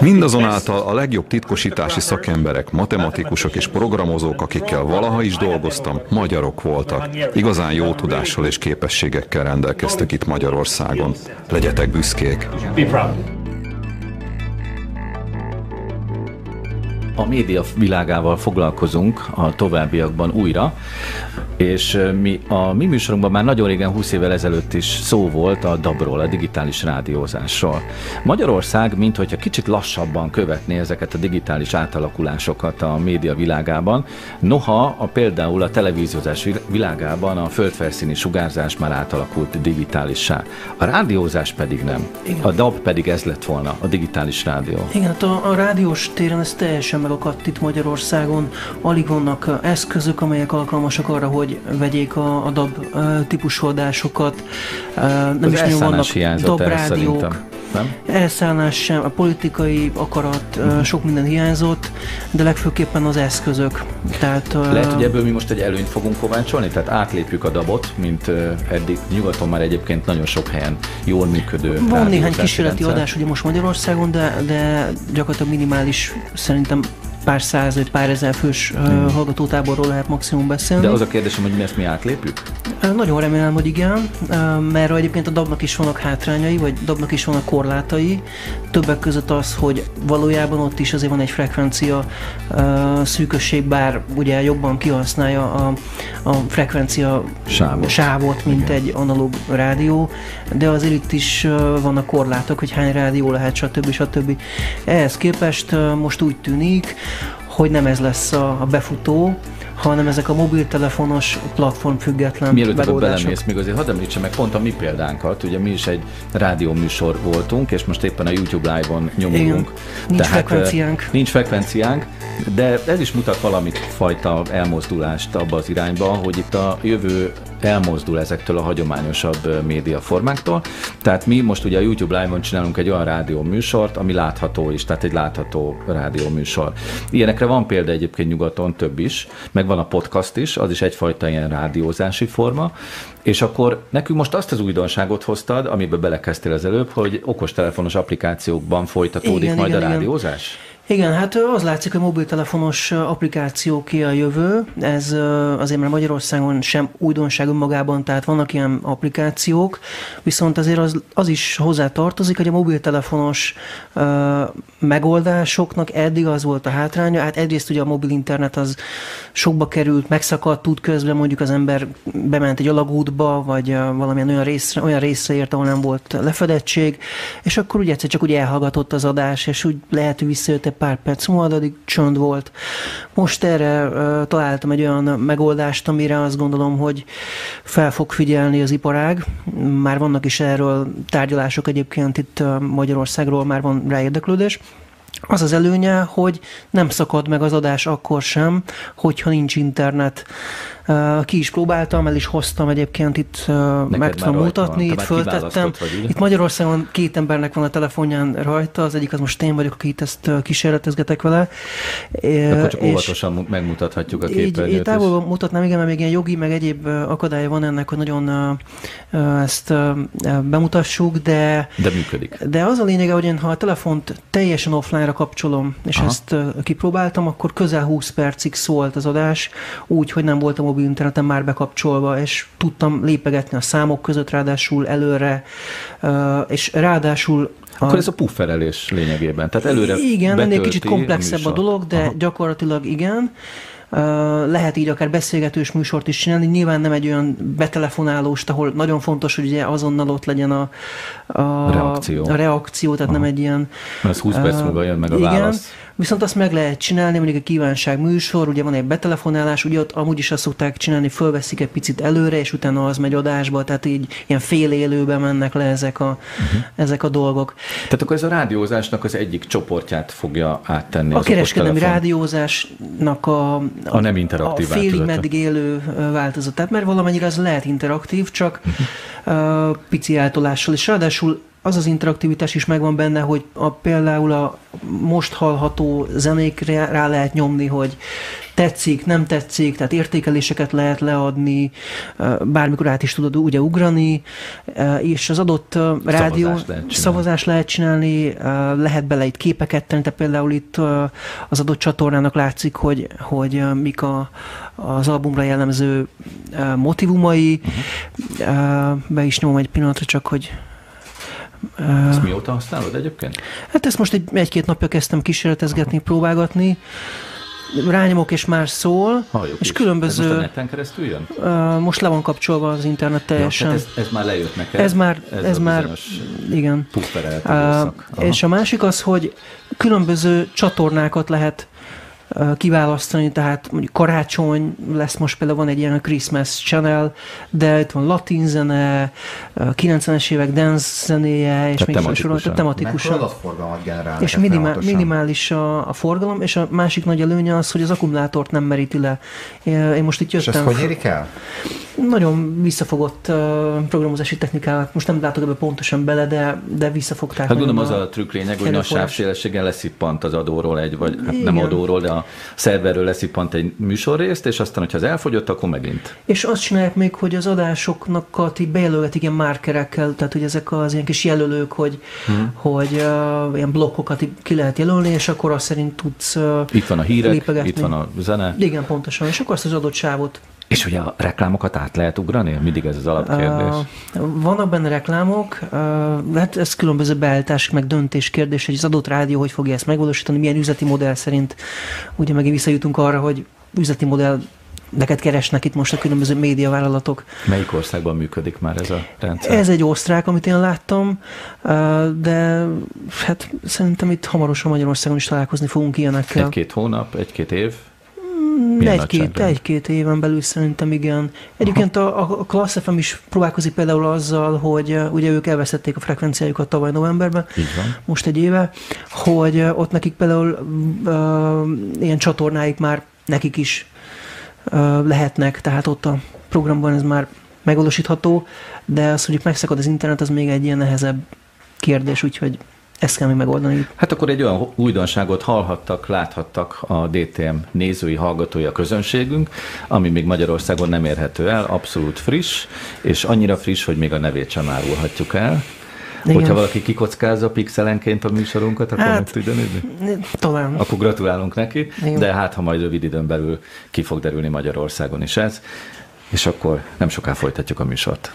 Mindazonáltal a legjobb titkosítási szakemberek, matematikusok és programozók, akikkel valaha is dolgoztam, magyarok voltak. Igazán jó tudással és képességekkel rendelkeztek itt Magyarországon. Legyetek büszkék! A média világával foglalkozunk a továbbiakban újra, és a mi műsorunkban már nagyon régen, 20 évvel ezelőtt is szó volt a DAB-ról, a digitális rádiózásról. Magyarország, minthogyha kicsit lassabban követné ezeket a digitális átalakulásokat a média világában, noha például a televíziózás világában a földfelszíni sugárzás már átalakult digitálissá. A rádiózás pedig nem. Igen. A DAB pedig ez lett volna, a digitális rádió. Igen, hát a rádiós téren ez teljesen megakadt itt Magyarországon. Alig vannak eszközök, amelyek alkalmasak arra, hogy vegyék a DAB típusú adásokat. Nem az is nagyon vannak DAB rádiók. Nem? Elszállás sem, a politikai akarat, sok minden hiányzott, de legfőképpen az eszközök. Tehát, lehet, hogy ebből mi most egy előnyt fogunk kovácsolni, tehát átlépjük a DAB-ot, mint eddig nyugaton már egyébként nagyon sok helyen jól működő. Van néhány kísérleti adás ugye most Magyarországon, de gyakorlatilag minimális, szerintem pár száz vagy pár ezer fős hallgatótáborról lehet maximum beszélni. De az a kérdésem, hogy mi ezt mi átlépjük? Nagyon remélem, hogy igen, mert egyébként a DAB-nak is vannak hátrányai, vagy DAB-nak is vannak korlátai. Többek között az, hogy valójában ott is azért van egy frekvencia szűkösség, bár ugye jobban kihasználja a frekvencia sávot, mint igen. Egy analóg rádió, de azért itt is vannak korlátok, hogy hány rádió lehet, stb. Stb. Ehhez képest most úgy tűnik, hogy nem ez lesz a befutó, hanem ezek a mobiltelefonos platform független megoldások. Mielőtt belemész, még azért hadd említsem meg pont a mi példánkat, ugye mi is egy rádióműsor voltunk, és most éppen a YouTube Live-on nyomulunk. Nincs frekvenciánk. Nincs frekvenciánk, de ez is mutat valamit fajta elmozdulást abba az irányba, hogy itt a jövő elmozdul ezektől a hagyományosabb médiaformáktól. Tehát mi most ugye a YouTube Live-on csinálunk egy olyan rádióműsort, ami látható is, tehát egy látható rádióműsor. Ilyenekre van példa egyébként nyugaton, több is, meg van a podcast is, az is egyfajta ilyen rádiózási forma, és akkor nekünk most azt az újdonságot hoztad, amiben belekezdtél az előbb, hogy okostelefonos applikációkban folytatódik majd a rádiózás? Igen, hát az látszik, hogy mobiltelefonos applikációké a jövő, ez azért már Magyarországon sem újdonság önmagában, tehát vannak ilyen applikációk, viszont azért az is hozzátartozik, hogy a mobiltelefonos megoldásoknak eddig az volt a hátránya, hát egyrészt ugye a mobil internet az sokba került, megszakadt útközben, mondjuk az ember bement egy alagútba, vagy valamilyen olyan részre ért, ahol nem volt lefedettség, és akkor ugye egyszer csak úgy elhallgatott az adás, és úgy lehet, hogy visszajött egy pár perc múlva, addig csönd volt. Most erre találtam egy olyan megoldást, amire azt gondolom, hogy fel fog figyelni az iparág. Már vannak is erről tárgyalások egyébként itt Magyarországról, már van rá érdeklődés. Az az előnye, hogy nem szakad meg az adás akkor sem, hogyha nincs internet. Ki is próbáltam, el is hoztam egyébként, itt meg tudom mutatni, itt föltettem. Itt Magyarországon két embernek van a telefonján rajta, az egyik az most én vagyok, aki itt ezt kísérletezgetek vele. Akkor csak óvatosan megmutathatjuk a képernyőt. Így távolban mutatnám, igen, mert még ilyen jogi, meg egyéb akadálya van ennek, hogy nagyon ezt bemutassuk, de... De működik. De az a lényege, hogy én, ha a telefont teljesen offline-ra kapcsolom, és ezt kipróbáltam, akkor közel 20 percig szólt az adás, úgy, hogy nem volt a mobil interneten már bekapcsolva, és tudtam lépegetni a számok között, ráadásul előre, és ráadásul... Akkor ez a pufferelés lényegében, tehát előre igen, ennél kicsit komplexebb a dolog, de gyakorlatilag igen. Lehet így akár beszélgetős műsort is csinálni, nyilván nem egy olyan betelefonálóst, ahol nagyon fontos, hogy ugye azonnal ott legyen a reakció, tehát nem egy ilyen... Ez 20 perc múlva jön meg a válasz. Viszont azt meg lehet csinálni, mondjuk a kívánság műsor, ugye van egy betelefonálás, ugye ott amúgy is azt szokták csinálni, fölveszik egy picit előre, és utána az megy adásba, tehát így ilyen fél élőbe mennek le ezek ezek a dolgok. Tehát akkor ez a rádiózásnak az egyik csoportját fogja áttenni. A kereskedelmi rádiózásnak a nem interaktív félig meddig élő változatát, mert valamennyire az lehet interaktív, csak pici eltolással, és ráadásul az az interaktivitás is megvan benne, hogy például a most hallható zenékre rá lehet nyomni, hogy tetszik, nem tetszik, tehát értékeléseket lehet leadni, bármikor át is tudod ugye ugrani, és az adott rádió szavazást lehet csinálni, lehet bele itt képeket tenni, tehát például itt az adott csatornának látszik, hogy mik az albumra jellemző motivumai. Be is nyomom egy pillanatra csak, hogy... Ezt mióta használod egyébként? Hát ezt most egy-két napja kezdtem kísérletezgetni, próbálgatni. Rányomok és már szól, halljuk és is. Különböző... Ez most a neten keresztül jön? Most le van kapcsolva az internet teljesen. Ja, ez már lejött neked? Ez már igen. És a másik az, hogy különböző csatornákat lehet kiválasztani, tehát mondjuk karácsony lesz most, például van egy ilyen Christmas Channel, de itt van latin zene, 90-es évek dance zenéje, és még tematikusan. És minimális a forgalom, és a másik nagy előnye az, hogy az akkumulátort nem meríti le. Én most itt jöttem. És ezt hogy érik el? Nagyon visszafogott programozási technikával. Most nem látok ebbe pontosan bele, de visszafogták. Hát gondolom az a trükk lényeg, hogy a sávsélességgel leszippant az adóról egy, vagy hát nem adóról, de a szerverről leszippant egy műsorrészt, és aztán, hogyha az elfogyott, akkor megint. És azt csinálják még, hogy az adásoknak bejelölgetik ilyen márkerekkel, tehát hogy ezek az ilyen kis jelölők, hogy ilyen blokkokat ki lehet jelölni, és akkor azt szerint tudsz itt van a hírek, lépegetni. Itt van a zene. Igen, pontosan. És akkor azt az adott sávot. És ugye a reklámokat át lehet ugrani? Mindig ez az alapkérdés. Vannak benne reklámok, hát ez különböző beállítások, meg döntéskérdés, hogy az adott rádió hogy fogja ezt megvalósítani, milyen üzleti modell szerint. Ugye megint visszajutunk arra, hogy üzleti modelleket keresnek itt most a különböző médiavállalatok. Melyik országban működik már ez a rendszer? Ez egy osztrák, amit én láttam, de hát szerintem itt hamarosan Magyarországon is találkozni fogunk ilyenekkel. Egy-két hónap, egy-két év? Egy-két éven belül szerintem igen. Egyébként a Class FM is próbálkozik például azzal, hogy ugye ők elvesztették a frekvenciájukat tavaly novemberben, most egy éve, hogy ott nekik például ilyen csatornáik már nekik is lehetnek, tehát ott a programban ez már megvalósítható, de az, hogy megszakad az internet, az még egy ilyen nehezebb kérdés, úgyhogy ezt kell még megoldani. Hát akkor egy olyan újdonságot hallhattak, láthattak a DTM nézői, hallgatói, a közönségünk, ami még Magyarországon nem érhető el, abszolút friss, és annyira friss, hogy még a nevét sem árulhatjuk el. Igen. Hogyha valaki kikockázza pixelenként a műsorunkat, akkor meg tudja nézni? Talán. Akkor gratulálunk neki, igen. De hát ha majd rövid időn belül ki fog derülni Magyarországon is ez, és akkor nem soká folytatjuk a műsort.